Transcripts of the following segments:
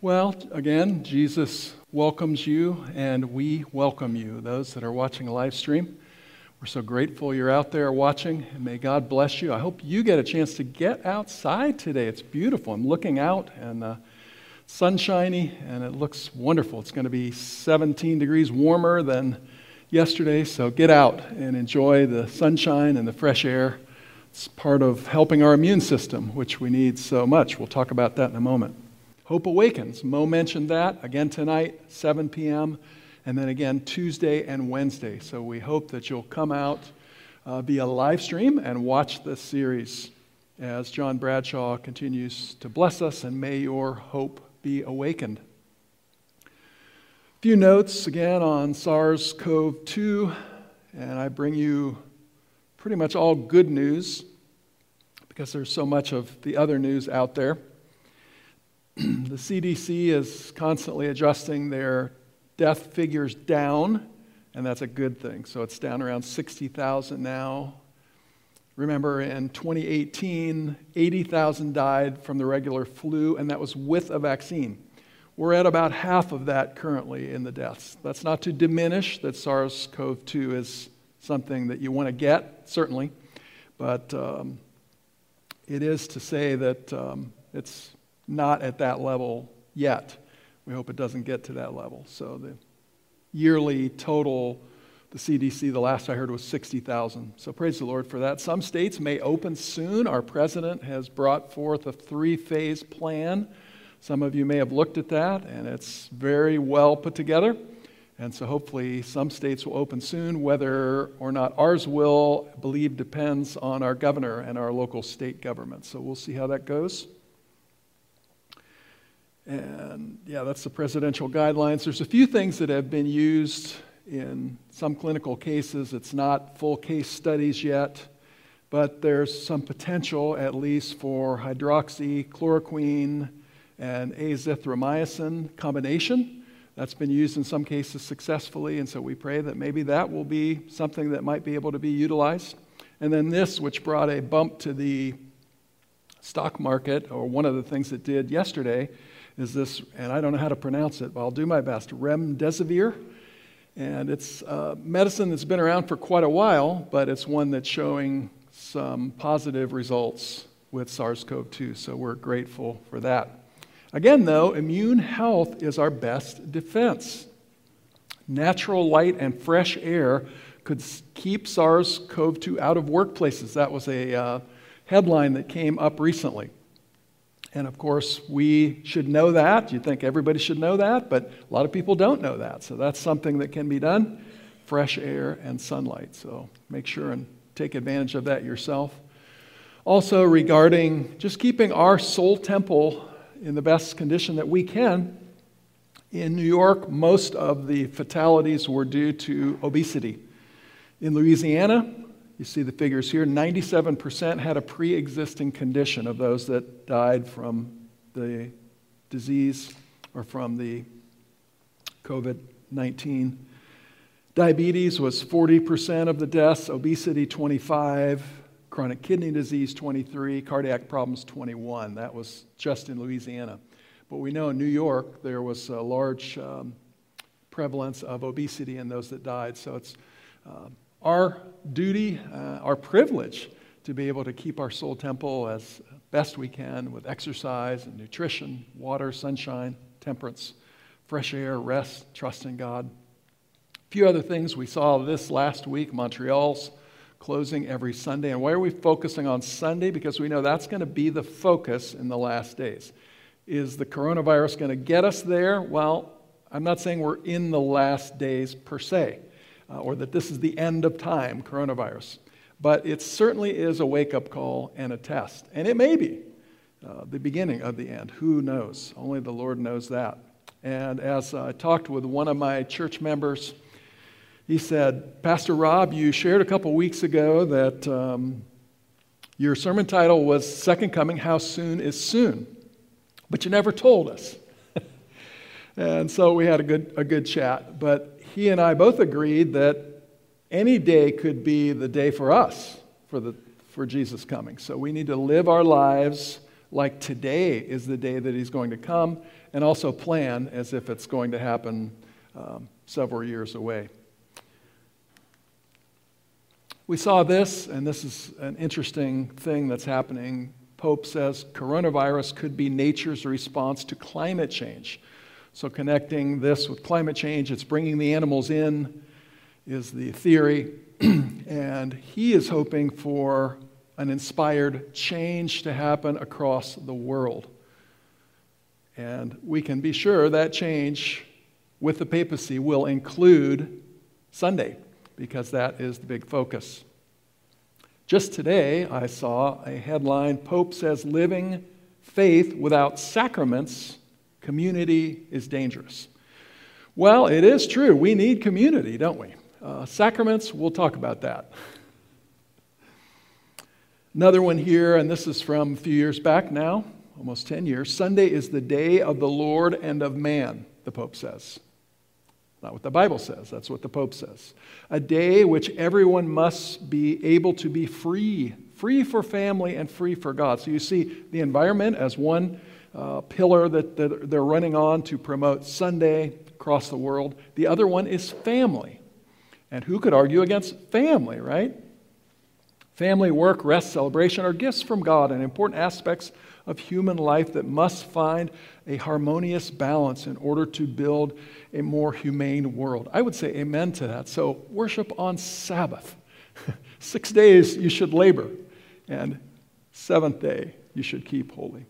Well, again, Jesus welcomes you, and we welcome you, those that are watching a live stream. We're so grateful you're out there watching, and may God bless you. I hope you get a chance to get outside today. It's beautiful. I'm looking out, and sunshiny, and it looks wonderful. It's going to be 17 degrees warmer than yesterday, so get out and enjoy the sunshine and the fresh air. It's part of helping our immune system, which we need so much. We'll talk about that in a moment. Hope Awakens. Mo mentioned that again tonight, 7 p.m., and then again Tuesday and Wednesday. So we hope that you'll come out via live stream and watch this series as John Bradshaw continues to bless us, and may your hope be awakened. A few notes again on SARS-CoV-2, and I bring you pretty much all good news because there's so much of the other news out there. The CDC is constantly adjusting their death figures down, and that's a good thing. So it's down around 60,000 now. Remember, in 2018, 80,000 died from the regular flu, and that was with a vaccine. We're at about half of that currently in the deaths. That's not to diminish that SARS-CoV-2 is something that you want to get, certainly, but it is to say that it's not at that level yet. We hope it doesn't get to that level. So the yearly total, the CDC, the last I heard, was 60,000. So praise the Lord for that. Some states may open soon. Our president has brought forth a three-phase plan. Some of you may have looked at that, and it's very well put together. And so hopefully some states will open soon. Whether or not ours will, I believe, depends on our governor and our local state government. So we'll see how that goes. And yeah, that's the presidential guidelines. There's a few things that have been used in some clinical cases. It's not full case studies yet, but there's some potential at least for hydroxychloroquine and azithromycin combination. That's been used in some cases successfully, and so we pray that maybe that will be something that might be able to be utilized. And then this, which brought a bump to the stock market, or one of the things it did yesterday, is this, and I don't know how to pronounce it, but I'll do my best, remdesivir. And it's medicine that's been around for quite a while, but it's one that's showing some positive results with SARS-CoV-2, so we're grateful for that. Again, though, immune health is our best defense. Natural light and fresh air could keep SARS-CoV-2 out of workplaces. That was a headline that came up recently. And of course, we should know that. You'd think everybody should know that, but a lot of people don't know that. So that's something that can be done, fresh air and sunlight. So make sure and take advantage of that yourself. Also regarding just keeping our soul temple in the best condition that we can, in New York, most of the fatalities were due to obesity. In Louisiana, you see the figures here, 97% had a pre-existing condition of those that died from the disease or from the COVID-19. Diabetes was 40% of the deaths, obesity 25%, chronic kidney disease 23%, cardiac problems 21%. That was just in Louisiana. But we know in New York there was a large prevalence of obesity in those that died, so it's our duty, our privilege to be able to keep our soul temple as best we can with exercise and nutrition, water, sunshine, temperance, fresh air, rest, trust in God. A few other things we saw this last week, Montreal's closing every Sunday. And why are we focusing on Sunday? Because we know that's going to be the focus in the last days. Is the coronavirus going to get us there? Well, I'm not saying we're in the last days per se, or that this is the end of time, coronavirus. But it certainly is a wake-up call and a test. And it may be the beginning of the end. Who knows? Only the Lord knows that. And as I talked with one of my church members, he said, Pastor Rob, you shared a couple weeks ago that your sermon title was Second Coming, How Soon is Soon? But you never told us. And so we had a good chat. But he and I both agreed that any day could be the day for us, for Jesus coming. So we need to live our lives like today is the day that he's going to come, and also plan as if it's going to happen several years away. We saw this, and this is an interesting thing that's happening. Pope says coronavirus could be nature's response to climate change. So connecting this with climate change, it's bringing the animals in, is the theory. And he is hoping for an inspired change to happen across the world. And we can be sure that change with the papacy will include Sunday, because that is the big focus. Just today, I saw a headline, Pope says living faith without sacraments, community is dangerous. Well, it is true. We need community, don't we? Sacraments, we'll talk about that. Another one here, and this is from a few years back now, almost 10 years. Sunday is the day of the Lord and of man, the Pope says. Not what the Bible says, that's what the Pope says. A day which everyone must be able to be free, free for family and free for God. So you see the environment as one pillar that they're running on to promote Sunday across the world. The other one is family. And who could argue against family, right? Family, work, rest, celebration are gifts from God and important aspects of human life that must find a harmonious balance in order to build a more humane world. I would say amen to that. So worship on Sabbath. 6 days you should labor, and seventh day you should keep holy.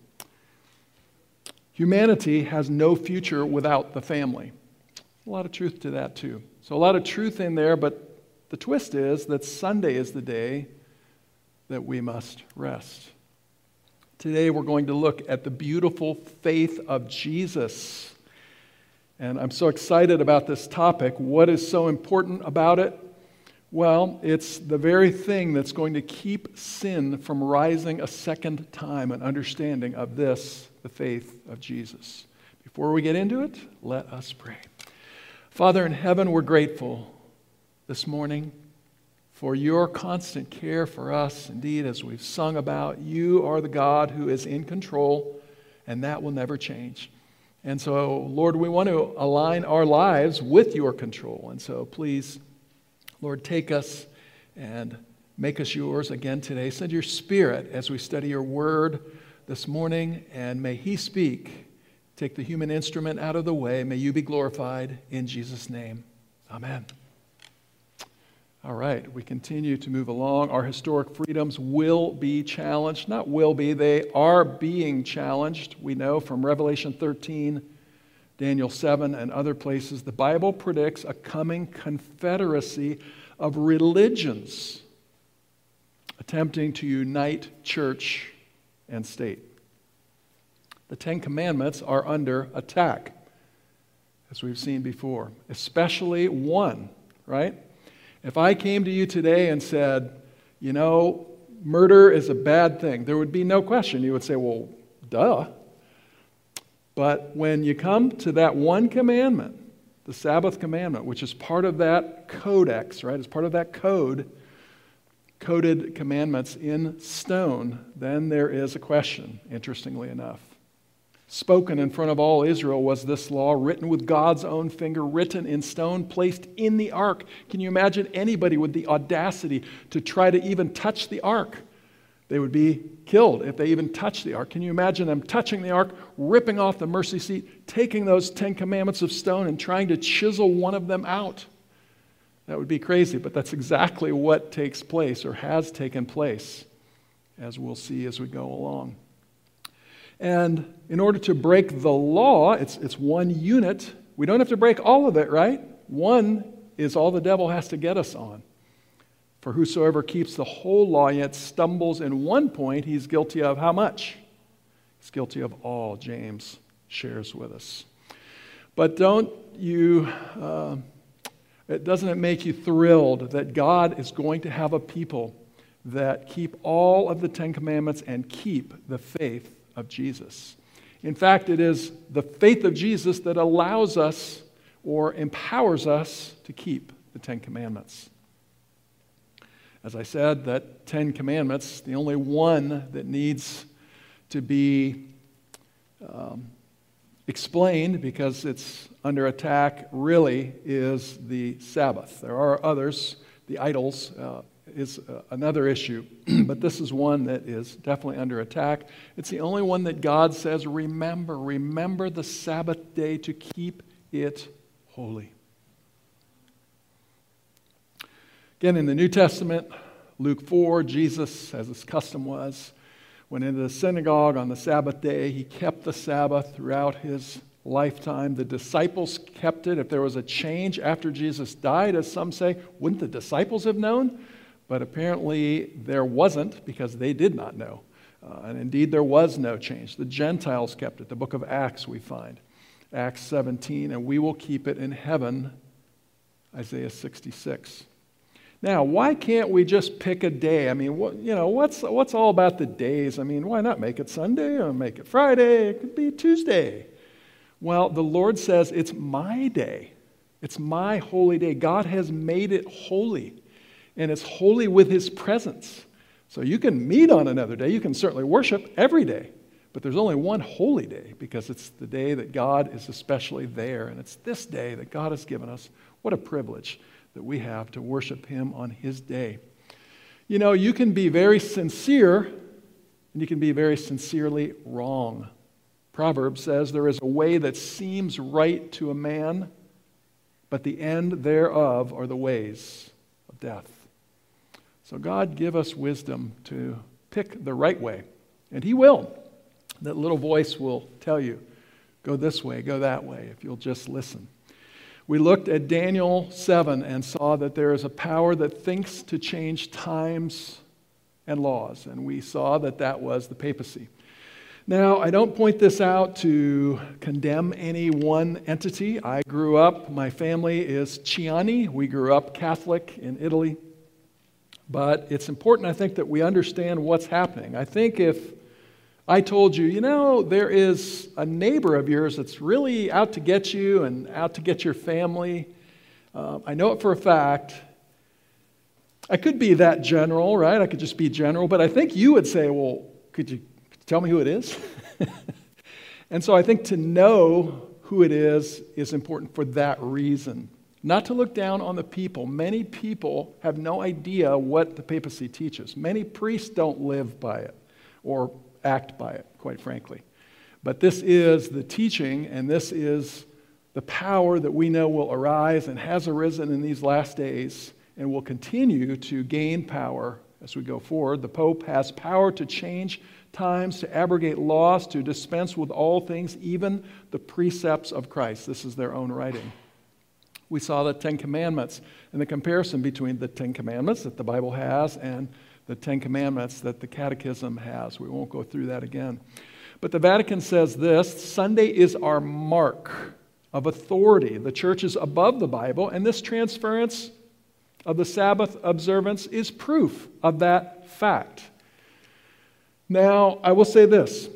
Humanity has no future without the family. A lot of truth to that too. So a lot of truth in there, but the twist is that Sunday is the day that we must rest. Today we're going to look at the beautiful faith of Jesus. And I'm so excited about this topic. What is so important about it? Well, it's the very thing that's going to keep sin from rising a second time, an understanding of this, the faith of Jesus. Before we get into it, let us pray. Father in heaven, we're grateful this morning for your constant care for us. Indeed, as we've sung about, you are the God who is in control, and that will never change. And so, Lord, we want to align our lives with your control. And so, please, Lord, take us and make us yours again today. Send your Spirit as we study your word this morning, and may he speak. Take the human instrument out of the way. May you be glorified in Jesus' name. Amen. All right, we continue to move along. Our historic freedoms will be challenged. Not will be, they are being challenged. We know from Revelation 13, Daniel 7, and other places, the Bible predicts a coming confederacy of religions attempting to unite church and state. The Ten Commandments are under attack, as we've seen before, especially one, right? If I came to you today and said, you know, murder is a bad thing, there would be no question. You would say, well, duh. But when you come to that one commandment, the Sabbath commandment, which is part of that codex, right? It's part of that code, coded commandments in stone, then there is a question, interestingly enough. Spoken in front of all Israel was this law, written with God's own finger, written in stone, placed in the ark. Can you imagine anybody with the audacity to try to even touch the ark? They would be killed if they even touched the ark. Can you imagine them touching the ark, ripping off the mercy seat, taking those 10 commandments of stone and trying to chisel one of them out? That would be crazy, but that's exactly what takes place or has taken place, as we'll see as we go along. And in order to break the law, it's one unit. We don't have to break all of it, right? One is all the devil has to get us on. For whosoever keeps the whole law yet stumbles in one point, he's guilty of how much? He's guilty of all, James shares with us. But don't you, doesn't it make you thrilled that God is going to have a people that keep all of the 10 Commandments and keep the faith of Jesus. In fact, it is the faith of Jesus that allows us or empowers us to keep the 10 Commandments. As I said, that 10 Commandments, the only one that needs to be explained, because it's under attack, really is the Sabbath. There are others. The idols is another issue, but this is one that is definitely under attack. It's the only one that God says, remember, remember the Sabbath day to keep it holy. Again, in the New Testament, Luke 4, Jesus, as his custom was, went into the synagogue on the Sabbath day. He kept the Sabbath throughout his lifetime. The disciples kept it. If there was a change after Jesus died, as some say, wouldn't the disciples have known? But apparently there wasn't, because they did not know. And indeed, there was no change. The Gentiles kept it. The book of Acts, we find. Acts 17, and we will keep it in heaven. Isaiah 66. Now, why can't we just pick a day? I mean, what's all about the days? I mean, why not make it Sunday or make it Friday? It could be Tuesday. Well, the Lord says, it's my day. It's my holy day. God has made it holy, and it's holy with his presence. So you can meet on another day. You can certainly worship every day, but there's only one holy day, because it's the day that God is especially there, and it's this day that God has given us. What a privilege that we have to worship him on his day. You know, you can be very sincere, and you can be very sincerely wrong. Proverbs says, there is a way that seems right to a man, but the end thereof are the ways of death. So God, give us wisdom to pick the right way, and he will. That little voice will tell you, go this way, go that way, if you'll just listen. We looked at Daniel 7 and saw that there is a power that thinks to change times and laws. And we saw that that was the papacy. Now, I don't point this out to condemn any one entity. I grew up, my family is Chiani. We grew up Catholic in Italy. But it's important, I think, that we understand what's happening. I think if I told you, you know, there is a neighbor of yours that's really out to get you and out to get your family. I know it for a fact. I could be that general, right? I could just be general. But I think you would say, well, could you tell me who it is? And so I think to know who it is important for that reason. Not to look down on the people. Many people have no idea what the papacy teaches. Many priests don't live by it or act by it, quite frankly. But this is the teaching, and this is the power that we know will arise and has arisen in these last days and will continue to gain power as we go forward. The Pope has power to change times, to abrogate laws, to dispense with all things, even the precepts of Christ. This is their own writing. We saw the Ten Commandments and the comparison between the Ten Commandments that the Bible has and the Ten Commandments that the Catechism has. We won't go through that again. But the Vatican says this, Sunday is our mark of authority. The Church is above the Bible, and this transference of the Sabbath observance is proof of that fact. Now, I will say this.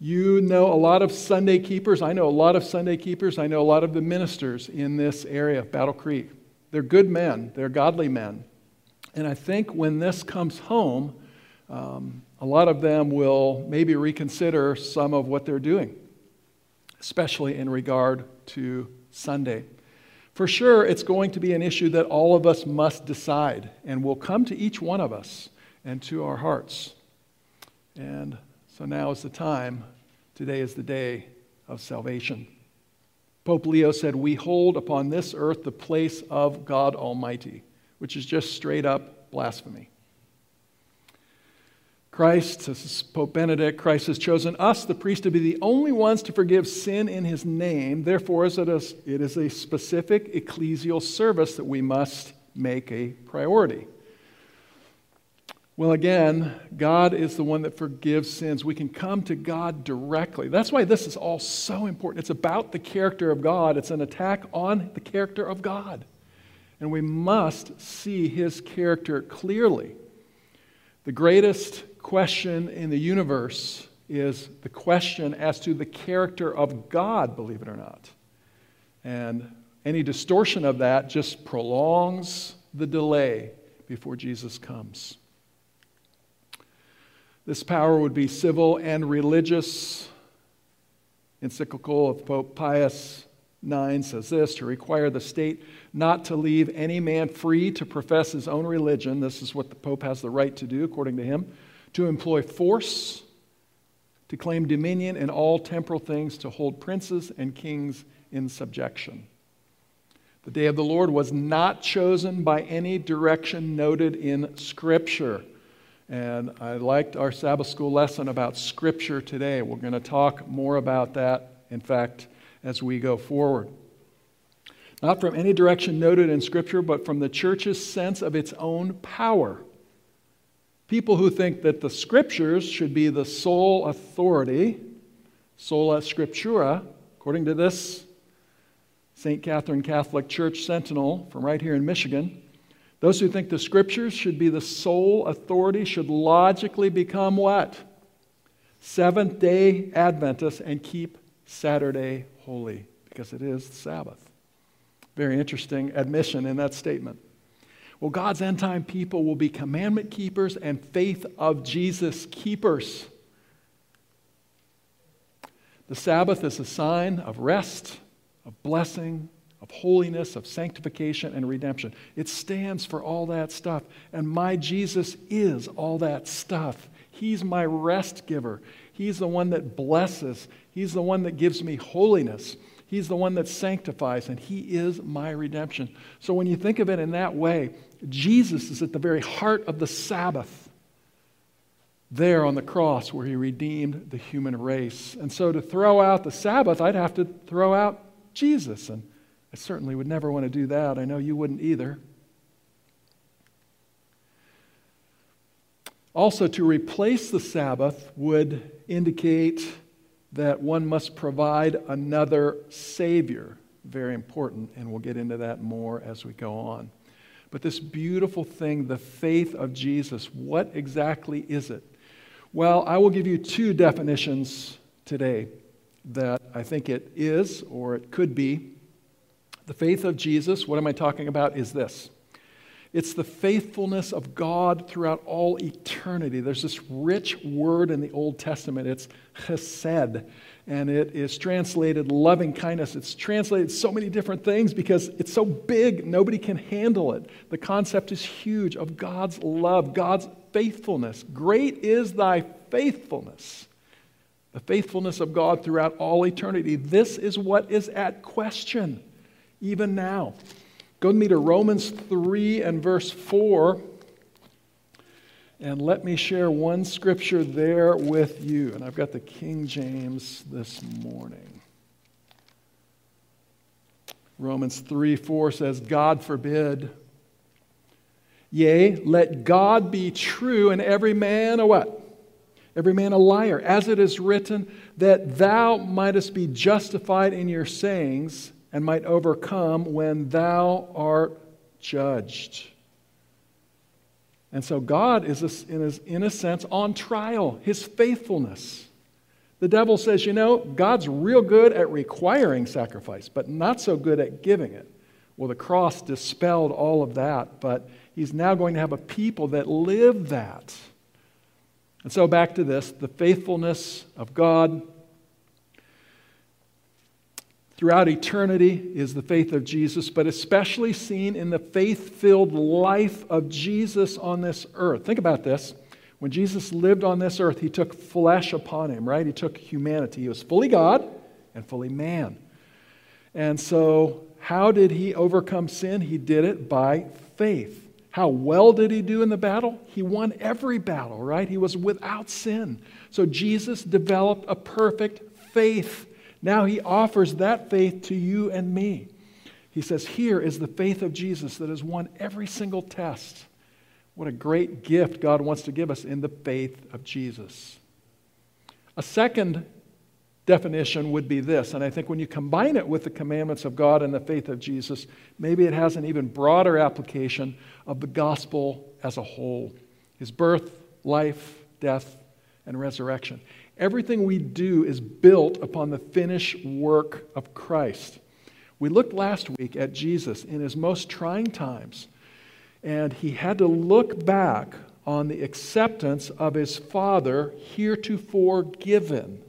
You know a lot of Sunday keepers. I know a lot of Sunday keepers. I know a lot of the ministers in this area, Battle Creek. They're good men. They're godly men. And I think when this comes home, a lot of them will maybe reconsider some of what they're doing, especially in regard to Sunday. For sure, it's going to be an issue that all of us must decide and will come to each one of us and to our hearts. And so now is the time. Today is the day of salvation. Pope Leo said, we hold upon this earth the place of God Almighty, which is just straight-up blasphemy. Christ, this is Pope Benedict, Christ has chosen us, the priest, to be the only ones to forgive sin in his name. Therefore, it is a specific ecclesial service that we must make a priority. Well, again, God is the one that forgives sins. We can come to God directly. That's why this is all so important. It's about the character of God. It's an attack on the character of God. And we must see his character clearly. The greatest question in the universe is the question as to the character of God, believe it or not. And any distortion of that just prolongs the delay before Jesus comes. This power would be civil and religious. Encyclical of Pope Pius IX says this: to require the state not to leave any man free to profess his own religion. This is what the Pope has the right to do, according to him. To employ force, to claim dominion in all temporal things, to hold princes and kings in subjection. The day of the Lord was not chosen by any direction noted in Scripture. And I liked our Sabbath school lesson about Scripture today. We're going to talk more about that, in fact, as we go forward. Not from any direction noted in Scripture, but from the church's sense of its own power. People who think that the Scriptures should be the sole authority, sola scriptura, according to this St. Catherine Catholic Church Sentinel from right here in Michigan, those who think the Scriptures should be the sole authority should logically become what? Seventh-day Adventists and keep Saturday holy because it is the Sabbath. Very interesting admission in that statement. Well, God's end-time people will be commandment keepers and faith of Jesus keepers. The Sabbath is a sign of rest, of blessing, of holiness, of sanctification, and redemption. It stands for all that stuff. And my Jesus is all that stuff. He's my rest giver. He's the one that blesses. He's the one that gives me holiness. He's the one that sanctifies, and He is my redemption. So when you think of it in that way, Jesus is at the very heart of the Sabbath, there on the cross where He redeemed the human race. And so to throw out the Sabbath, I'd have to throw out Jesus, and I certainly would never want to do that. I know you wouldn't either. Also, to replace the Sabbath would indicate that one must provide another Savior. Very important, and we'll get into that more as we go on. But this beautiful thing, the faith of Jesus, what exactly is it? Well, I will give you two definitions today that I think it is or it could be. The faith of Jesus, what am I talking about, is this. It's the faithfulness of God throughout all eternity. There's this rich word in the Old Testament. It's chesed, and it is translated loving kindness. It's translated so many different things because it's so big, nobody can handle it. The concept is huge of God's love, God's faithfulness. Great is thy faithfulness. The faithfulness of God throughout all eternity. This is what is at question. Even now. Go with me to Romans 3 and verse 4, and let me share one scripture there with you. And I've got the King James this morning. Romans 3:4 says, God forbid. Yea, let God be true, and every man a what? Every man a liar. As it is written, that thou mightest be justified in your sayings, and might overcome when thou art judged. And so God is, in a sense, on trial, His faithfulness. The devil says, you know, God's real good at requiring sacrifice, but not so good at giving it. Well, the cross dispelled all of that, but He's now going to have a people that live that. And so back to this, the faithfulness of God throughout eternity is the faith of Jesus, but especially seen in the faith-filled life of Jesus on this earth. Think about this. When Jesus lived on this earth, He took flesh upon Him, right? He took humanity. He was fully God and fully man. And so how did He overcome sin? He did it by faith. How well did He do in the battle? He won every battle, right? He was without sin. So Jesus developed a perfect faith. Now He offers that faith to you and me. He says, here is the faith of Jesus that has won every single test. What a great gift God wants to give us in the faith of Jesus. A second definition would be this, and I think when you combine it with the commandments of God and the faith of Jesus, maybe it has an even broader application of the gospel as a whole. His birth, life, death, and resurrection. Everything we do is built upon the finished work of Christ. We looked last week at Jesus in His most trying times, and He had to look back on the acceptance of his Father heretofore given.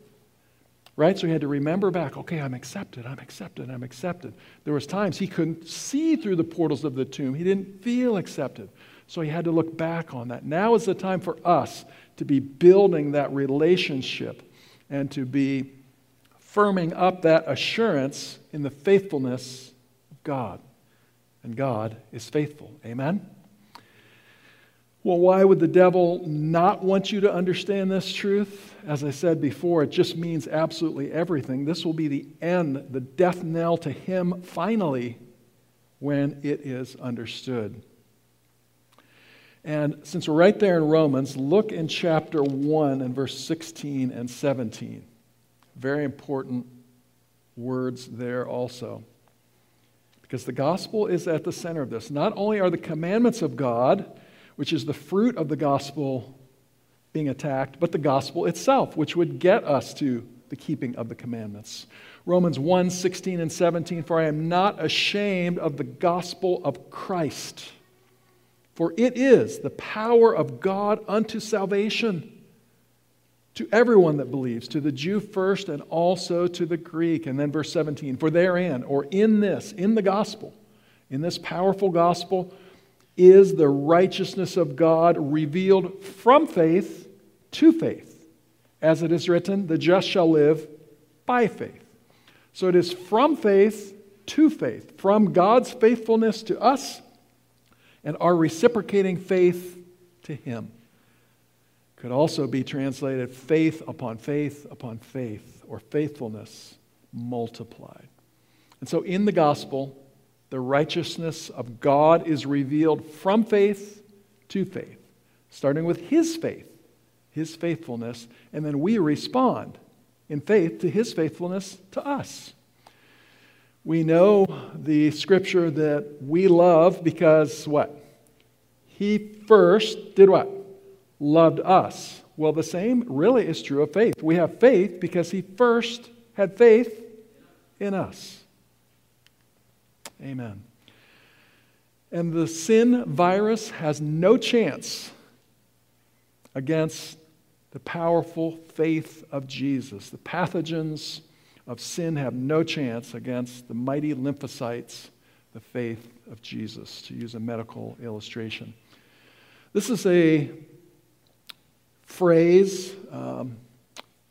Right? So he had to remember back, okay, I'm accepted, I'm accepted, I'm accepted. There was times he couldn't see through the portals of the tomb. He didn't feel accepted. So he had to look back on that. Now is the time for us to be building that relationship and to be firming up that assurance in the faithfulness of God. And God is faithful. Amen? Well, why would the devil not want you to understand this truth? As I said before, it just means absolutely everything. This will be the end, the death knell to him finally when it is understood. And since we're right there in Romans, look in chapter 1 and verse 16 and 17. Very important words there also. Because the gospel is at the center of this. Not only are the commandments of God, which is the fruit of the gospel, being attacked, but the gospel itself, which would get us to the keeping of the commandments. Romans 1, 16 and 17, for I am not ashamed of the gospel of Christ, for it is the power of God unto salvation to everyone that believes, to the Jew first and also to the Greek. And then verse 17, for therein, or in this, in the gospel, in this powerful gospel, is the righteousness of God revealed from faith to faith. As it is written, the just shall live by faith. So it is from faith to faith, from God's faithfulness to us and our reciprocating faith to Him. Could also be translated faith upon faith upon faith, or faithfulness multiplied. And so in the gospel, the righteousness of God is revealed from faith to faith, starting with His faith, His faithfulness, and then we respond in faith to His faithfulness to us. We know the scripture that we love because what? He first did what? Loved us. Well, the same really is true of faith. We have faith because He first had faith in us. Amen. And the sin virus has no chance against the powerful faith of Jesus. The pathogens of sin have no chance against the mighty lymphocytes, the faith of Jesus, to use a medical illustration. This is a phrase,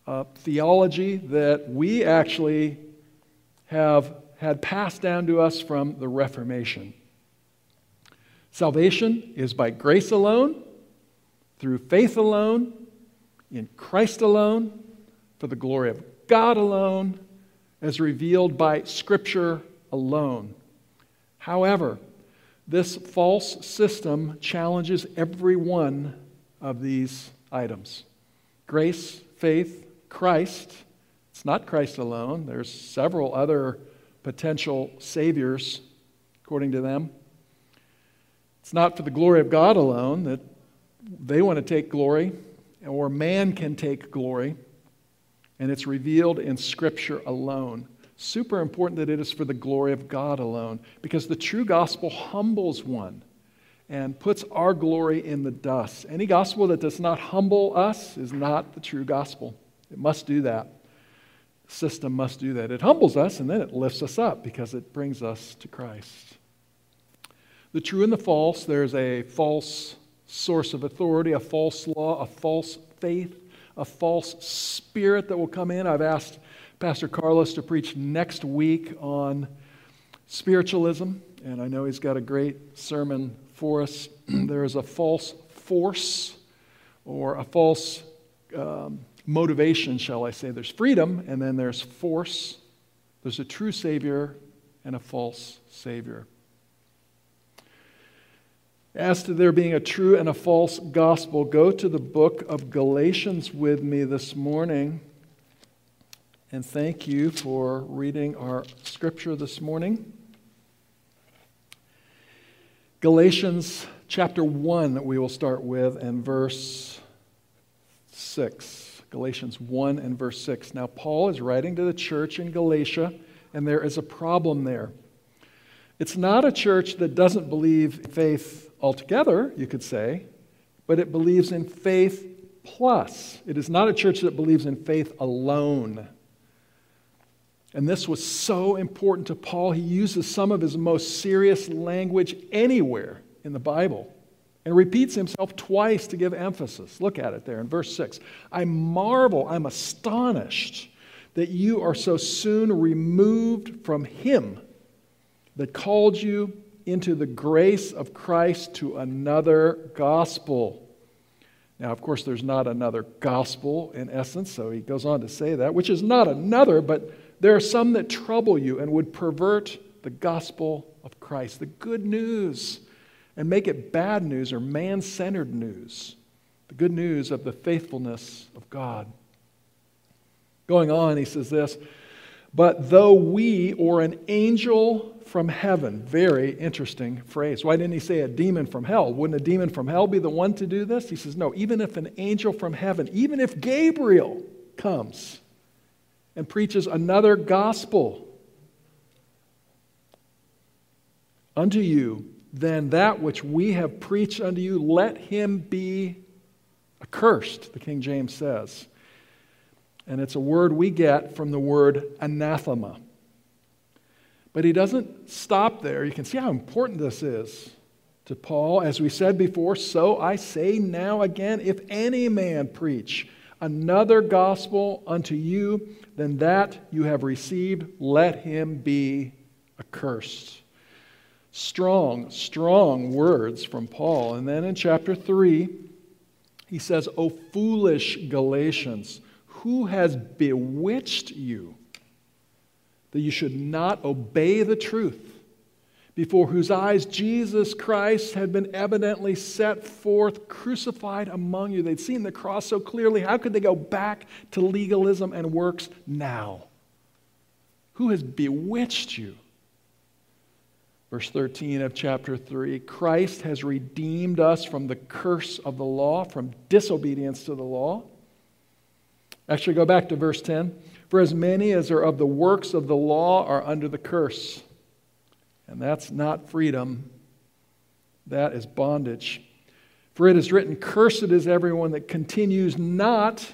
a theology that we actually have had passed down to us from the Reformation. Salvation is by grace alone, through faith alone, in Christ alone, for the glory of God alone, as revealed by Scripture alone. However, this false system challenges every one of these items. Grace, faith, Christ. It's not Christ alone. There's several other potential saviors, according to them. It's not for the glory of God alone, that they want to take glory, or man can take glory, and it's revealed in Scripture alone. Super important that it is for the glory of God alone, because the true gospel humbles one and puts our glory in the dust. Any gospel that does not humble us is not the true gospel. It must do that. System must do that. It humbles us and then it lifts us up because it brings us to Christ. The true and the false, there's a false source of authority, a false law, a false faith, a false spirit that will come in. I've asked Pastor Carlos to preach next week on spiritualism, and I know he's got a great sermon for us. There is a false force or a false motivation, shall I say. There's freedom, and then there's force. There's a true Savior and a false Savior. As to there being a true and a false gospel, go to the book of Galatians with me this morning. And thank you for reading our scripture this morning. Galatians chapter 1 that we will start with, and verse 6. Galatians 1 and verse 6. Now, Paul is writing to the church in Galatia, and there is a problem there. It's not a church that doesn't believe in faith altogether, you could say, but it believes in faith plus. It is not a church that believes in faith alone. And this was so important to Paul. He uses some of his most serious language anywhere in the Bible and repeats himself twice to give emphasis. Look at it there in verse 6. I marvel, I'm astonished that you are so soon removed from him that called you into the grace of Christ to another gospel. Now, of course, there's not another gospel in essence, so he goes on to say that, which is not another, but there are some that trouble you and would pervert the gospel of Christ, the good news, and make it bad news or man-centered news, the good news of the faithfulness of God. Going on, he says this, but though we or an angel from heaven, very interesting phrase. Why didn't he say a demon from hell? Wouldn't a demon from hell be the one to do this? He says, no, even if an angel from heaven, even if Gabriel comes and preaches another gospel unto you, then that which we have preached unto you, let him be accursed, the King James says. And it's a word we get from the word anathema. But he doesn't stop there. You can see how important this is to Paul. As we said before, so I say now again, if any man preach another gospel unto you than that you have received, let him be accursed. Strong, strong words from Paul. And then in chapter 3, he says, O foolish Galatians, who has bewitched you that you should not obey the truth, before whose eyes Jesus Christ had been evidently set forth, crucified among you? They'd seen the cross so clearly. How could they go back to legalism and works now? Who has bewitched you? Verse 13 of chapter 3, Christ has redeemed us from the curse of the law, from disobedience to the law. Actually, go back to verse 10. For as many as are of the works of the law are under the curse. And that's not freedom. That is bondage. For it is written, cursed is everyone that continues not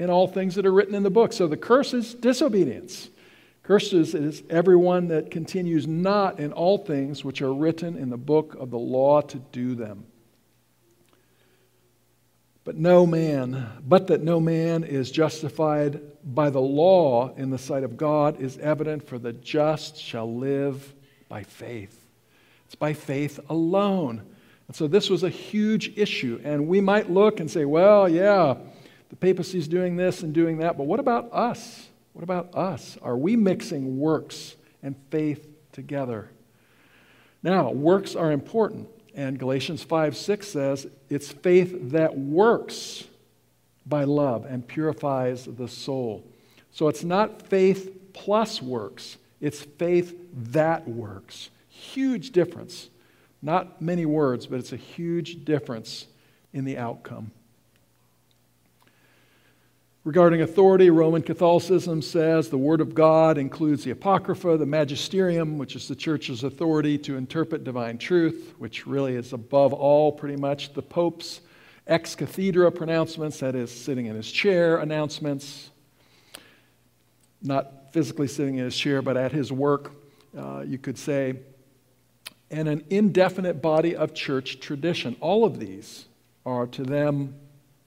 in all things that are written in the book. So the curse is disobedience. Cursed is everyone that continues not in all things which are written in the book of the law to do them. But that no man is justified by the law in the sight of God is evident, for the just shall live by faith. It's by faith alone. And so this was a huge issue. And we might look and say, well, yeah, the papacy's doing this and doing that, but what about us? What about us? Are we mixing works and faith together? Now, works are important. And Galatians 5:6 says, it's faith that works by love and purifies the soul. So it's not faith plus works. It's faith that works. Huge difference. Not many words, but it's a huge difference in the outcome. Regarding authority, Roman Catholicism says the Word of God includes the Apocrypha, the Magisterium, which is the Church's authority to interpret divine truth, which really is above all pretty much the Pope's ex cathedra pronouncements, that is, sitting in his chair announcements, not physically sitting in his chair, but at his work, you could say, and an indefinite body of church tradition. All of these are to them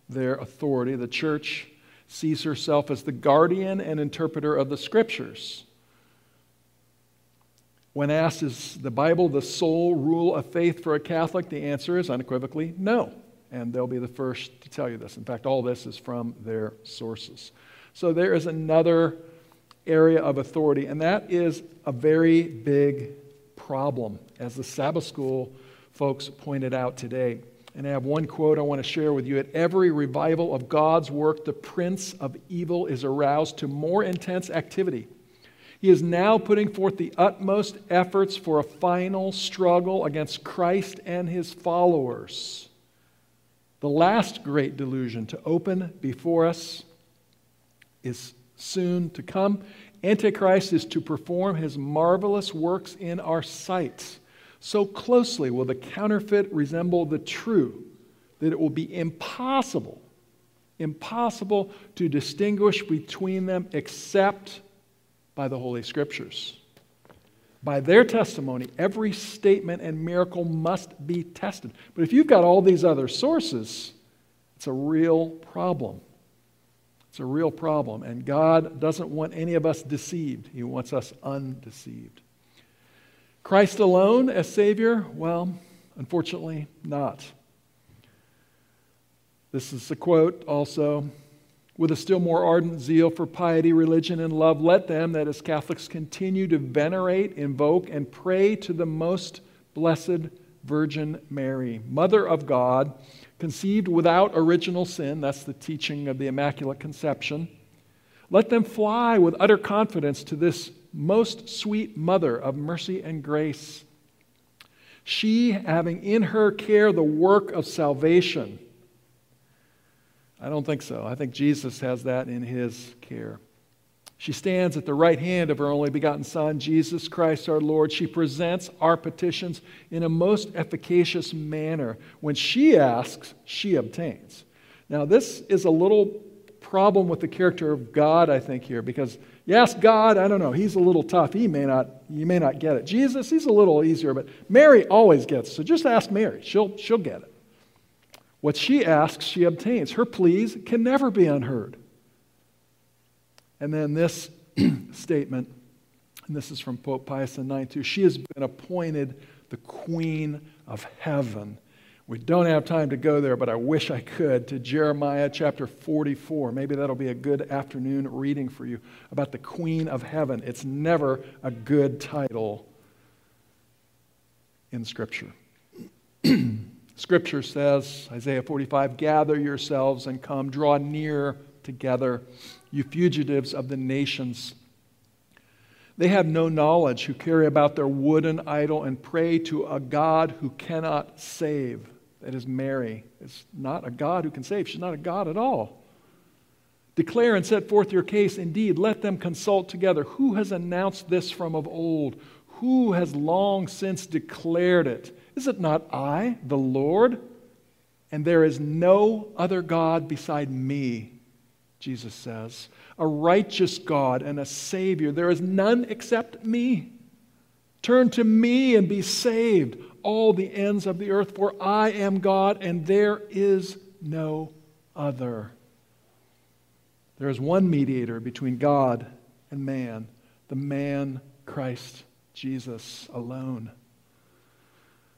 their authority. The Church sees herself as the guardian and interpreter of the Scriptures. When asked, is the Bible the sole rule of faith for a Catholic? The answer is unequivocally no. And they'll be the first to tell you this. In fact, all this is from their sources. So there is another area of authority, and that is a very big problem, as the Sabbath School folks pointed out today. And I have one quote I want to share with you. At every revival of God's work, the prince of evil is aroused to more intense activity. He is now putting forth the utmost efforts for a final struggle against Christ and his followers. The last great delusion to open before us is soon to come. Antichrist is to perform his marvelous works in our sight. So closely will the counterfeit resemble the true that it will be impossible to distinguish between them except by the Holy Scriptures. By their testimony, every statement and miracle must be tested. But if you've got all these other sources, it's a real problem. It's a real problem. And God doesn't want any of us deceived. He wants us undeceived. Christ alone as Savior? Well, unfortunately, not. This is the quote also. With a still more ardent zeal for piety, religion, and love, let them, that is Catholics, continue to venerate, invoke, and pray to the most blessed Virgin Mary, Mother of God, conceived without original sin. That's the teaching of the Immaculate Conception. Let them fly with utter confidence to this most sweet Mother of mercy and grace. She, having in her care the work of salvation. I don't think so. I think Jesus has that in his care. She stands at the right hand of her only begotten Son, Jesus Christ our Lord. She presents our petitions in a most efficacious manner. When she asks, she obtains. Now, this is a little problem with the character of God, I think, here, because you ask God, I don't know, he's a little tough. You may not get it. Jesus, he's a little easier, but Mary always gets it. So just ask Mary. She'll get it. What she asks, she obtains. Her pleas can never be unheard. And then this statement, and this is from Pope Pius IX, too. She has been appointed the Queen of Heaven. We don't have time to go there, but I wish I could, to Jeremiah chapter 44. Maybe that'll be a good afternoon reading for you about the Queen of Heaven. It's never a good title in Scripture. Scripture says, Isaiah 45, gather yourselves and come, draw near together, you fugitives of the nations. They have no knowledge who carry about their wooden idol and pray to a God who cannot save. That is Mary. It's not a God who can save. She's not a God at all. Declare and set forth your case. Indeed, let them consult together. Who has announced this from of old? Who has long since declared it? Is it not I, the Lord? And there is no other God beside me, Jesus says. A righteous God and a Savior. There is none except me. Turn to me and be saved, all the ends of the earth, for I am God and there is no other. There is one mediator between God and man, the man Christ Jesus alone.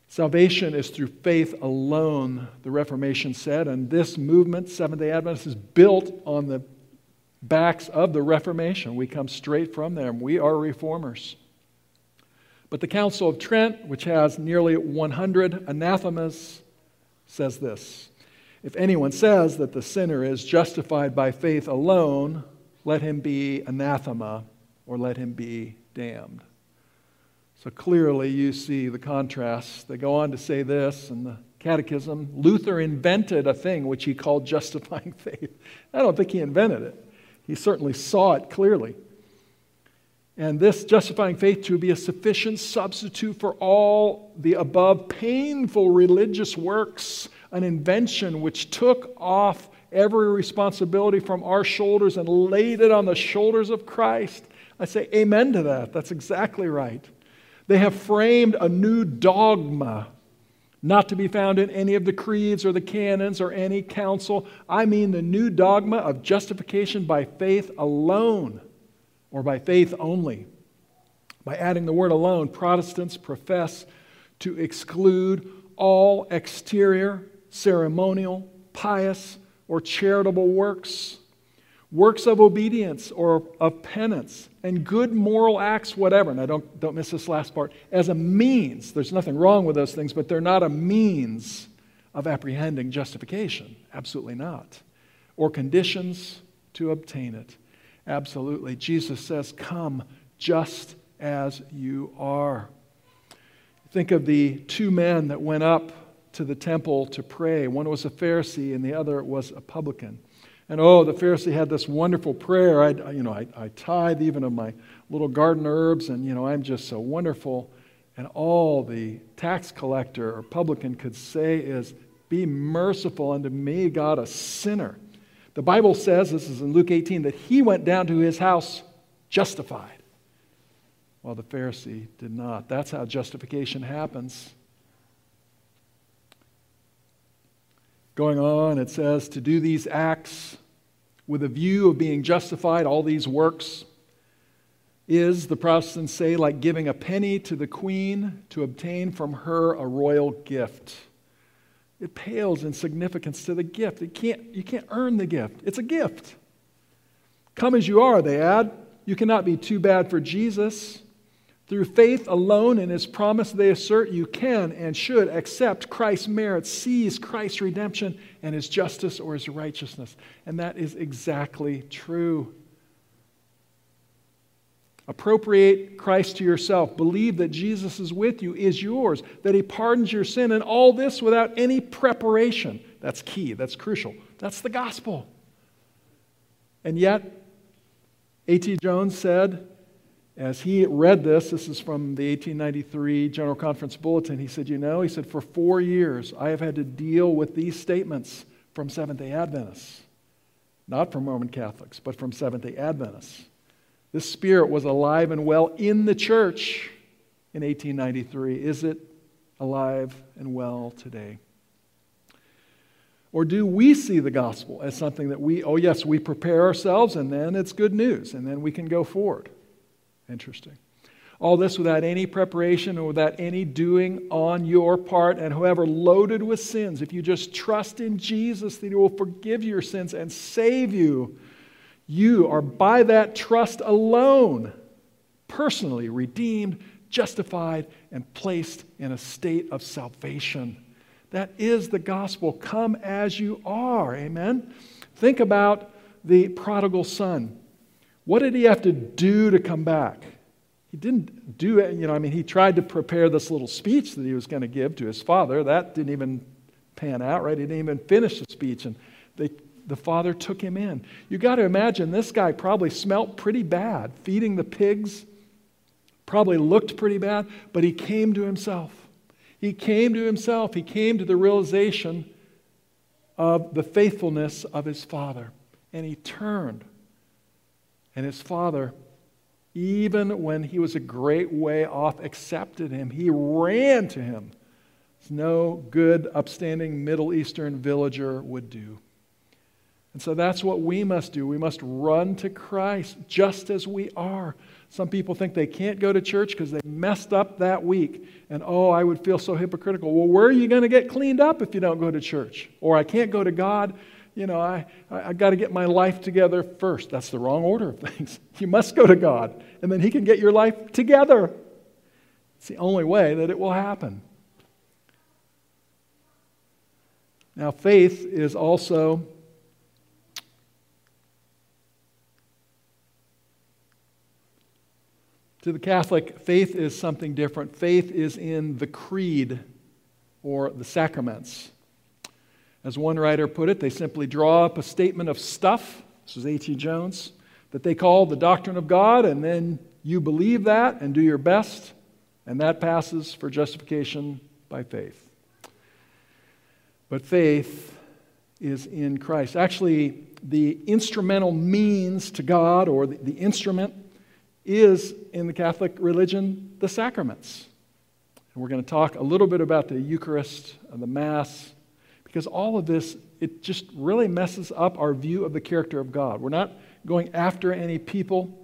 Salvation is through faith alone, the Reformation said, and this movement, Seventh-day Adventist, is built on the backs of the Reformation. We come straight from them. We are reformers. But the Council of Trent, which has nearly 100 anathemas, says this. If anyone says that the sinner is justified by faith alone, let him be anathema or let him be damned. So clearly you see the contrast. They go on to say this in the Catechism. Luther invented a thing which he called justifying faith. I don't think he invented it. He certainly saw it clearly. And this justifying faith to be a sufficient substitute for all the above painful religious works, an invention which took off every responsibility from our shoulders and laid it on the shoulders of Christ. I say amen to that. That's exactly right. They have framed a new dogma, not to be found in any of the creeds or the canons or any council. I mean the new dogma of justification by faith alone, or by faith only. By adding the word alone, Protestants profess to exclude all exterior, ceremonial, pious, or charitable works, works of obedience or of penance, and good moral acts, whatever. Now, don't miss this last part. As a means, there's nothing wrong with those things, but they're not a means of apprehending justification. Absolutely not. Or conditions to obtain it. Absolutely. Jesus says, come just as you are. Think of the two men that went up to the temple to pray. One was a Pharisee and the other was a publican. And oh, the Pharisee had this wonderful prayer. I tithe even of my little garden herbs, and I'm just so wonderful. And all the tax collector or publican could say is, Be merciful unto me, God, a sinner. The Bible says, this is in Luke 18, that he went down to his house justified, while the Pharisee did not. That's how justification happens. Going on, it says, to do these acts with a view of being justified, all these works, is, the Protestants say, like giving a penny to the queen to obtain from her a royal gift. It pales in significance to the gift. You can't earn the gift. It's a gift. Come as you are, they add. You cannot be too bad for Jesus. Through faith alone in his promise, they assert, you can and should accept Christ's merit, seize Christ's redemption and his justice or his righteousness. And that is exactly true. Appropriate Christ to yourself. Believe that Jesus is with you, is yours, that he pardons your sin, and all this without any preparation. That's key. That's crucial. That's the gospel. And yet, A.T. Jones said, as he read this is from the 1893 General Conference Bulletin, he said, for 4 years I have had to deal with these statements from Seventh-day Adventists. Not from Roman Catholics, but from Seventh-day Adventists. This spirit was alive and well in the church in 1893. Is it alive and well today? Or do we see the gospel as something that we prepare ourselves and then it's good news and then we can go forward? Interesting. All this without any preparation or without any doing on your part, and whoever loaded with sins, if you just trust in Jesus, then he will forgive your sins and save you. You are by that trust alone personally redeemed, justified, and placed in a state of salvation. That is the gospel. Come as you are. Amen? Think about the prodigal son. What did he have to do to come back? He didn't do it. He tried to prepare this little speech that he was going to give to his father. That didn't even pan out, right? He didn't even finish the speech. And the father took him in. You got to imagine this guy probably smelt pretty bad, feeding the pigs, probably looked pretty bad, but he came to himself. He came to himself. He came to the realization of the faithfulness of his father. And he turned. And his father, even when he was a great way off, accepted him. He ran to him. As no good, upstanding Middle Eastern villager would do. And so that's what we must do. We must run to Christ just as we are. Some people think they can't go to church because they messed up that week. And, I would feel so hypocritical. Well, where are you going to get cleaned up if you don't go to church? Or I can't go to God. I got to get my life together first. That's the wrong order of things. You must go to God. And then he can get your life together. It's the only way that it will happen. Now, faith is also to the Catholic, faith is something different. Faith is in the creed or the sacraments. As one writer put it, they simply draw up a statement of stuff, this was A.T. Jones, that they call the doctrine of God, and then you believe that and do your best, and that passes for justification by faith. But faith is in Christ. Actually, the instrumental means to God, or the instrument, is in the Catholic religion the sacraments. And we're going to talk a little bit about the Eucharist and the Mass, because all of this, it just really messes up our view of the character of God. We're not going after any people,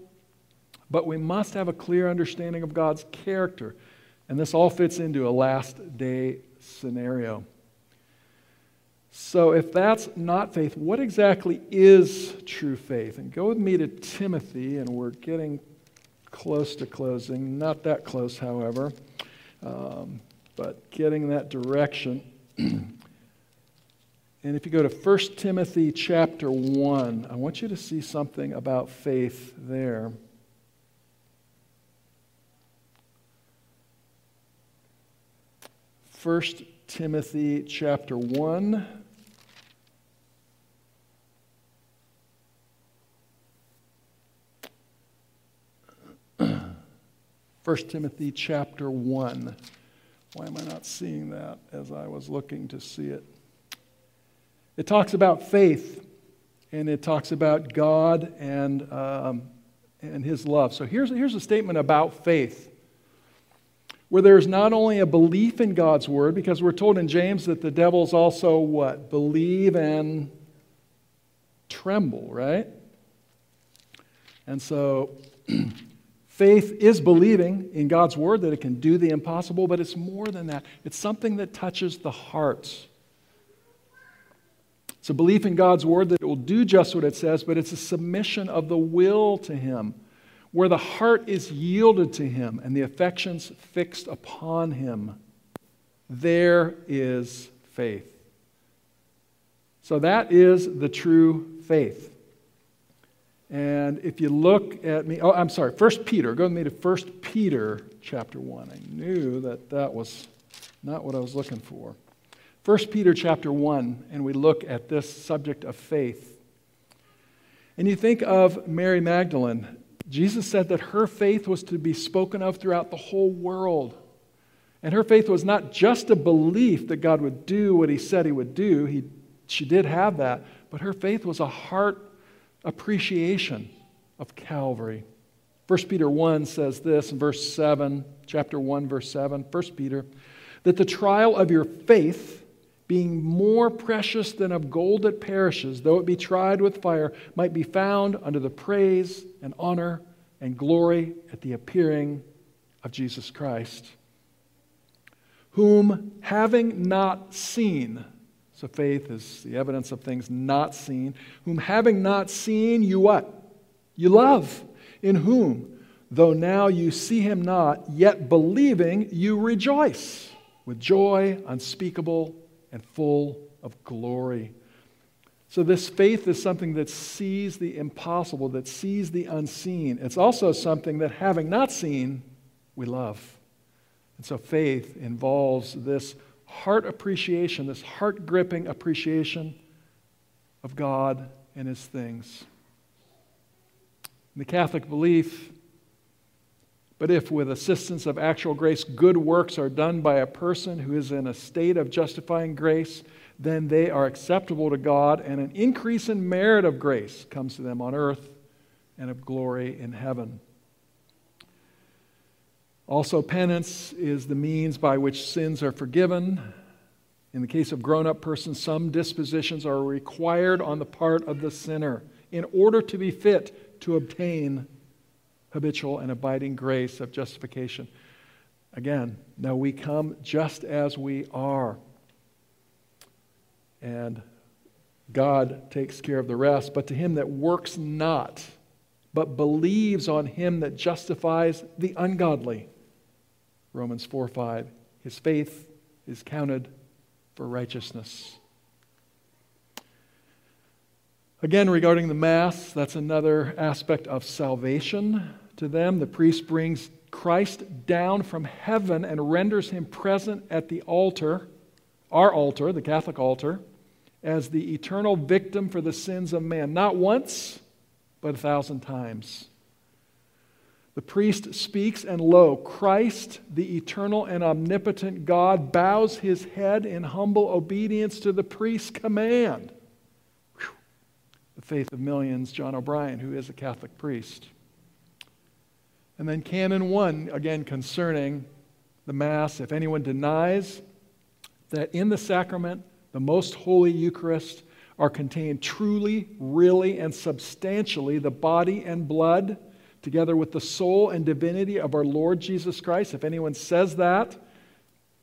but we must have a clear understanding of God's character. And this all fits into a last day scenario. So if that's not faith, what exactly is true faith? And go with me to Timothy, and we're getting close to closing. Not that close, however, but getting that direction. And if you go to 1 Timothy chapter 1, I want you to see something about faith there. First Timothy chapter 1. First Timothy chapter 1. Why am I not seeing that as I was looking to see it? It talks about faith, and it talks about God and His love. So here's a statement about faith, where there's not only a belief in God's word, because we're told in James that the devils also what? Believe and tremble, right? And so faith is believing in God's word that it can do the impossible, but it's more than that. It's something that touches the hearts. It's a belief in God's word that it will do just what it says, but it's a submission of the will to Him, where the heart is yielded to Him and the affections fixed upon Him. There is faith. So that is the true faith. And if you look at me, oh, I'm sorry, 1 Peter. Go with me to 1 Peter chapter 1. I knew that that was not what I was looking for. 1 Peter chapter 1, and we look at this subject of faith. And you think of Mary Magdalene. Jesus said that her faith was to be spoken of throughout the whole world. And her faith was not just a belief that God would do what He said He would do. She did have that, but her faith was a heart appreciation of Calvary. 1 Peter 1 says this in verse 7, chapter 1, verse 7, 1 Peter, that the trial of your faith, being more precious than of gold that perishes, though it be tried with fire, might be found under the praise and honor and glory at the appearing of Jesus Christ, whom having not seen, so faith is the evidence of things not seen, whom having not seen, you what? You love, in whom, though now you see Him not, yet believing you rejoice with joy unspeakable and full of glory. So this faith is something that sees the impossible, that sees the unseen. It's also something that having not seen, we love. And so faith involves this heart appreciation, this heart-gripping appreciation of God and His things. In the Catholic belief, but if with assistance of actual grace good works are done by a person who is in a state of justifying grace, then they are acceptable to God, and an increase in merit of grace comes to them on earth and of glory in heaven. Also, penance is the means by which sins are forgiven. In the case of grown-up persons, some dispositions are required on the part of the sinner in order to be fit to obtain habitual and abiding grace of justification. Again, now we come just as we are. And God takes care of the rest. But to him that works not, but believes on Him that justifies the ungodly, Romans 4:5, his faith is counted for righteousness. Again, regarding the Mass, that's another aspect of salvation. To them, the priest brings Christ down from heaven and renders Him present at the altar, our altar, the Catholic altar, as the eternal victim for the sins of man. Not once, but 1,000 times. The priest speaks, and lo, Christ, the eternal and omnipotent God, bows His head in humble obedience to the priest's command. The faith of millions, John O'Brien, who is a Catholic priest. And then Canon 1, again concerning the Mass, if anyone denies that in the sacrament, the most holy Eucharist, are contained truly, really, and substantially the body and blood, together with the soul and divinity of our Lord Jesus Christ. If anyone says that,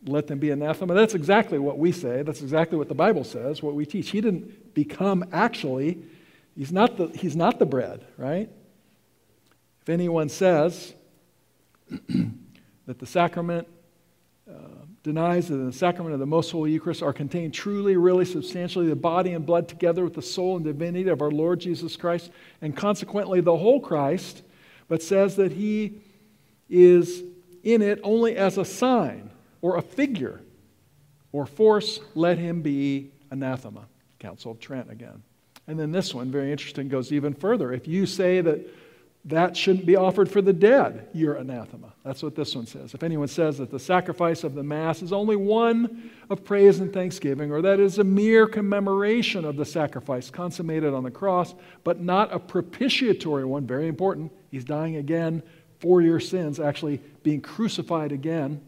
let them be anathema. That's exactly what we say. That's exactly what the Bible says, what we teach. He didn't become actually, he's not the bread, right? If anyone says that the sacrament denies that in the sacrament of the most holy Eucharist are contained truly, really, substantially the body and blood together with the soul and divinity of our Lord Jesus Christ, and consequently the whole Christ, but says that He is in it only as a sign or a figure or force, let him be anathema. Council of Trent again. And then this one, very interesting, goes even further. If you say that that shouldn't be offered for the dead. You're anathema. That's what this one says. If anyone says that the sacrifice of the Mass is only one of praise and thanksgiving, or that it is a mere commemoration of the sacrifice consummated on the cross, but not a propitiatory one, very important, he's dying again for your sins, actually being crucified again.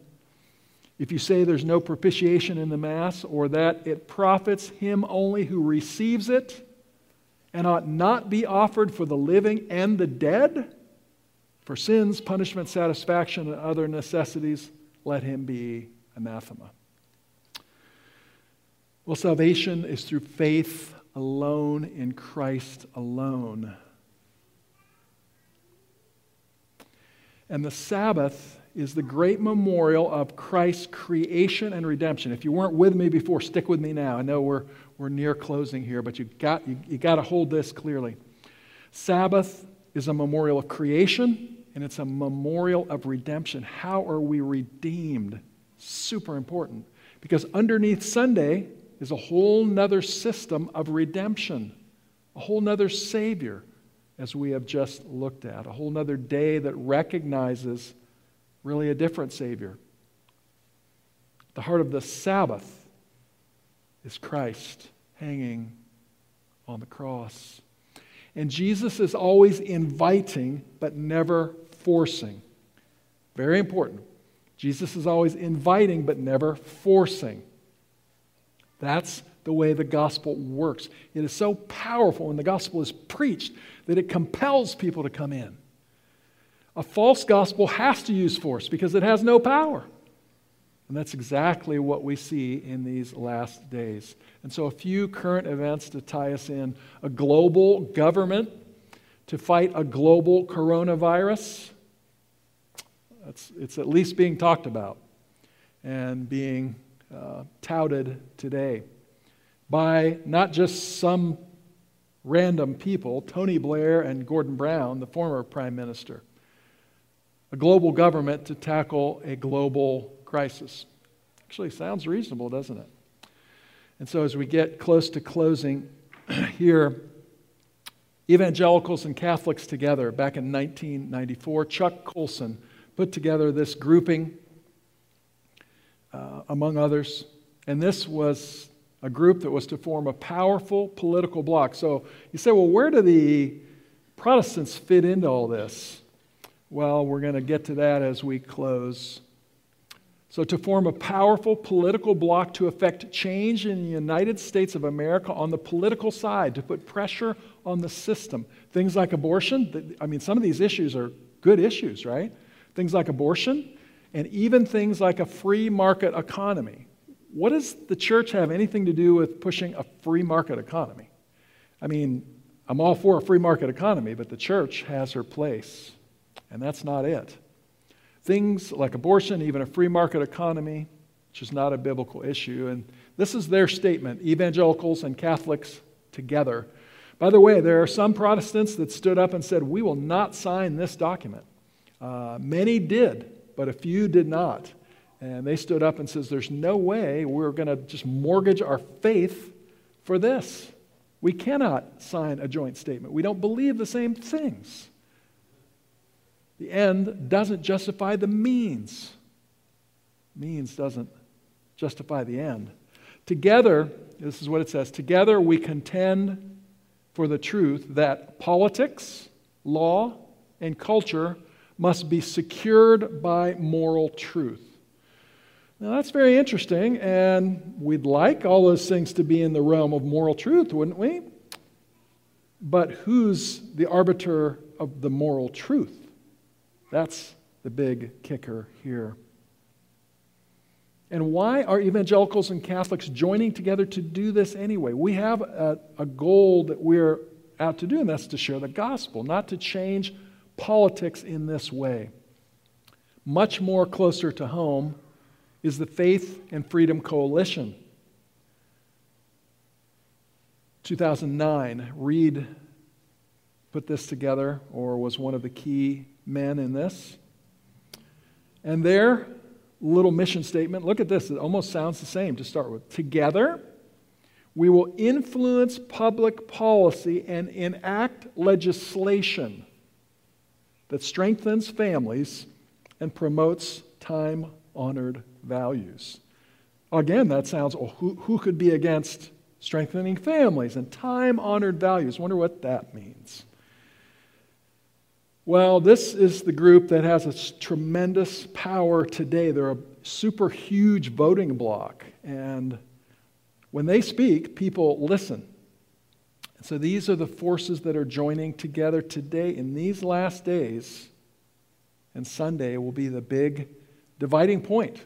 If you say there's no propitiation in the Mass, or that it profits him only who receives it, and ought not be offered for the living and the dead, for sins, punishment, satisfaction, and other necessities, let him be anathema. Well, salvation is through faith alone in Christ alone. And the Sabbath is the great memorial of Christ's creation and redemption. If you weren't with me before, stick with me now. I know we're near closing here, but you got to hold this clearly. Sabbath is a memorial of creation, and it's a memorial of redemption. How are we redeemed? Super important. Because underneath Sunday is a whole nother system of redemption, a whole nother Savior, as we have just looked at, a whole nother day that recognizes really a different Savior. The heart of the Sabbath is Christ hanging on the cross. And Jesus is always inviting but never forcing. Very important. Jesus is always inviting but never forcing. That's the way the gospel works. It is so powerful when the gospel is preached that it compels people to come in. A false gospel has to use force because it has no power. And that's exactly what we see in these last days. And so a few current events to tie us in. A global government to fight a global coronavirus. It's at least being talked about and being touted today by not just some random people, Tony Blair and Gordon Brown, the former prime minister. A global government to tackle a global crisis. Actually, sounds reasonable, doesn't it? And so as we get close to closing here, Evangelicals and Catholics Together, back in 1994, Chuck Colson put together this grouping, among others. And this was a group that was to form a powerful political bloc. So you say, well, where do the Protestants fit into all this? Well, we're going to get to that as we close. So to form a powerful political bloc to effect change in the United States of America on the political side, to put pressure on the system. Things like abortion, I mean, some of these issues are good issues, right? Things like abortion and even things like a free market economy. What does the church have anything to do with pushing a free market economy? I mean, I'm all for a free market economy, but the church has her place. And that's not it. Things like abortion, even a free market economy, which is not a biblical issue. And this is their statement, Evangelicals and Catholics Together. By the way, there are some Protestants that stood up and said, we will not sign this document. Many did, but a few did not. And they stood up and says, there's no way we're going to just mortgage our faith for this. We cannot sign a joint statement. We don't believe the same things. The end doesn't justify the means. Means doesn't justify the end. Together, this is what it says, together we contend for the truth that politics, law, and culture must be secured by moral truth. Now that's very interesting, and we'd like all those things to be in the realm of moral truth, wouldn't we? But who's the arbiter of the moral truth? That's the big kicker here. And why are evangelicals and Catholics joining together to do this anyway? We have a goal that we're out to do, and that's to share the gospel, not to change politics in this way. Much more closer to home is the Faith and Freedom Coalition. 2009, Reed put this together, or was one of the key men in this. And their little mission statement, look at this, it almost sounds the same to start with. Together, we will influence public policy and enact legislation that strengthens families and promotes time-honored values. Again, that sounds, oh, who could be against strengthening families and time-honored values? I wonder what that means. Well, this is the group that has a tremendous power today. They're a super huge voting bloc. And when they speak, people listen. So these are the forces that are joining together today in these last days. And Sunday will be the big dividing point.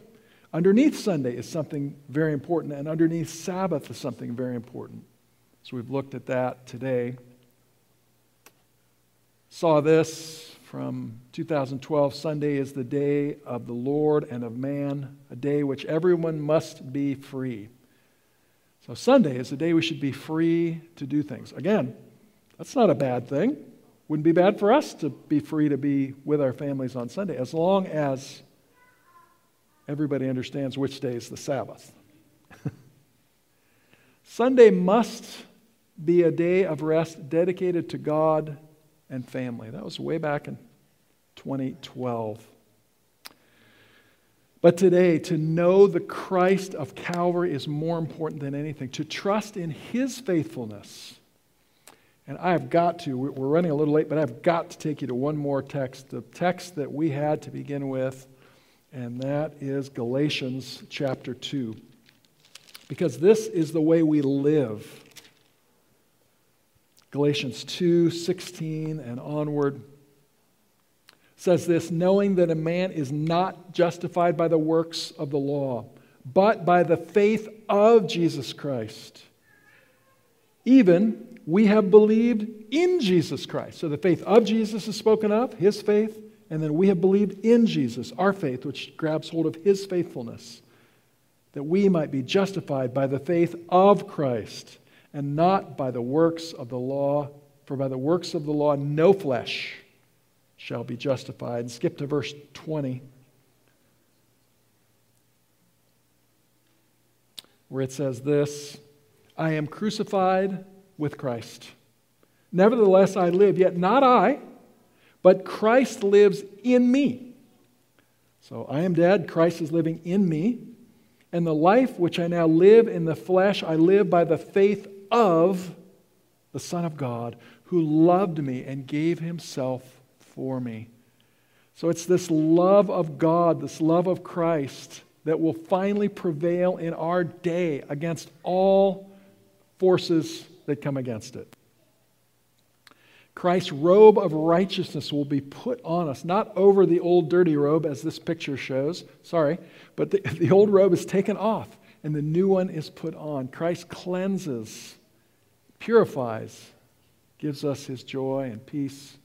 Underneath Sunday is something very important, and underneath Sabbath is something very important. So we've looked at that today. Saw this from 2012. Sunday is the day of the Lord and of man, a day which everyone must be free. So Sunday is the day we should be free to do things. Again, that's not a bad thing. Wouldn't be bad for us to be free to be with our families on Sunday, as long as everybody understands which day is the Sabbath. Sunday must be a day of rest dedicated to God and family. That was way back in 2012. But today, to know the Christ of Calvary is more important than anything. To trust in His faithfulness. And I've got to, we're running a little late, but I've got to take you to one more text. The text that we had to begin with, and that is Galatians chapter 2. Because this is the way we live. Galatians 2:16 and onward says this, knowing that a man is not justified by the works of the law, but by the faith of Jesus Christ. Even we have believed in Jesus Christ. So the faith of Jesus is spoken of, His faith. And then we have believed in Jesus, our faith, which grabs hold of His faithfulness, that we might be justified by the faith of Christ and not by the works of the law. For by the works of the law, no flesh shall be justified. And skip to verse 20, where it says this, I am crucified with Christ. Nevertheless, I live, yet not I, but Christ lives in me. So I am dead, Christ is living in me. And the life which I now live in the flesh, I live by the faith of the Son of God, who loved me and gave Himself for me. So it's this love of God, this love of Christ, that will finally prevail in our day against all forces that come against it. Christ's robe of righteousness will be put on us, not over the old dirty robe as this picture shows, sorry, but the old robe is taken off and the new one is put on. Christ cleanses, purifies, gives us His joy and peace.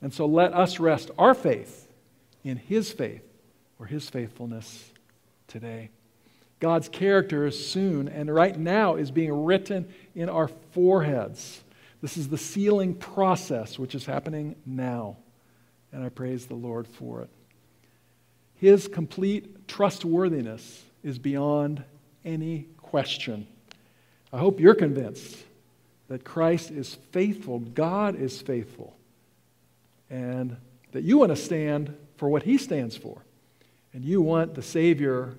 And so let us rest our faith in His faith or His faithfulness today. God's character is soon and right now is being written in our foreheads. This is the sealing process which is happening now, and I praise the Lord for it. His complete trustworthiness is beyond any question. I hope you're convinced that Christ is faithful, God is faithful, and that you want to stand for what He stands for, and you want the Savior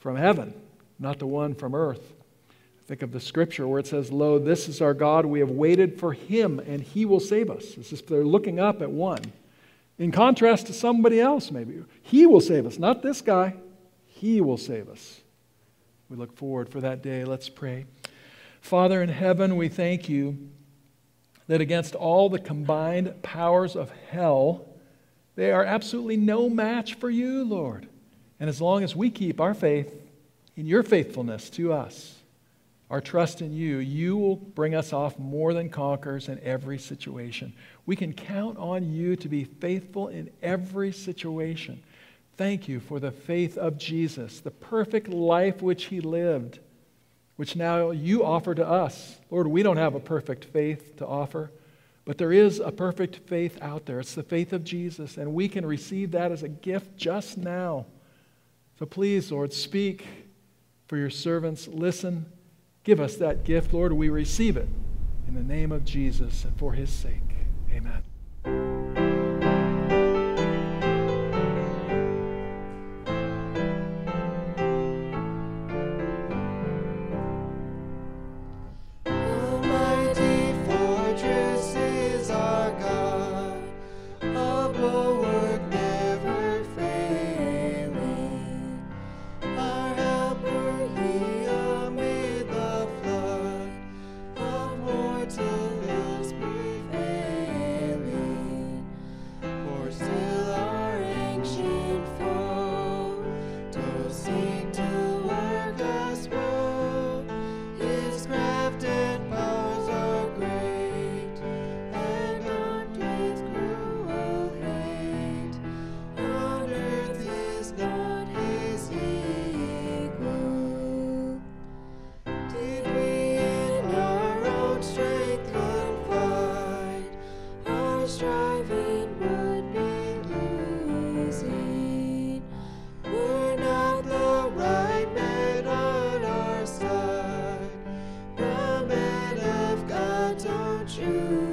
from heaven, not the one from earth. Think of the scripture where it says, lo, this is our God, we have waited for Him, and He will save us. It's just they're looking up at one. In contrast to somebody else, maybe. He will save us, not this guy. He will save us. We look forward for that day. Let's pray. Father in heaven, we thank You that against all the combined powers of hell, they are absolutely no match for You, Lord. And as long as we keep our faith in Your faithfulness to us, our trust in You, You will bring us off more than conquerors in every situation. We can count on You to be faithful in every situation. Thank You for the faith of Jesus, the perfect life which He lived, which now You offer to us. Lord, we don't have a perfect faith to offer, but there is a perfect faith out there. It's the faith of Jesus, and we can receive that as a gift just now. So please, Lord, speak for Your servants. Listen. Give us that gift, Lord. We receive it in the name of Jesus and for His sake. Amen. do.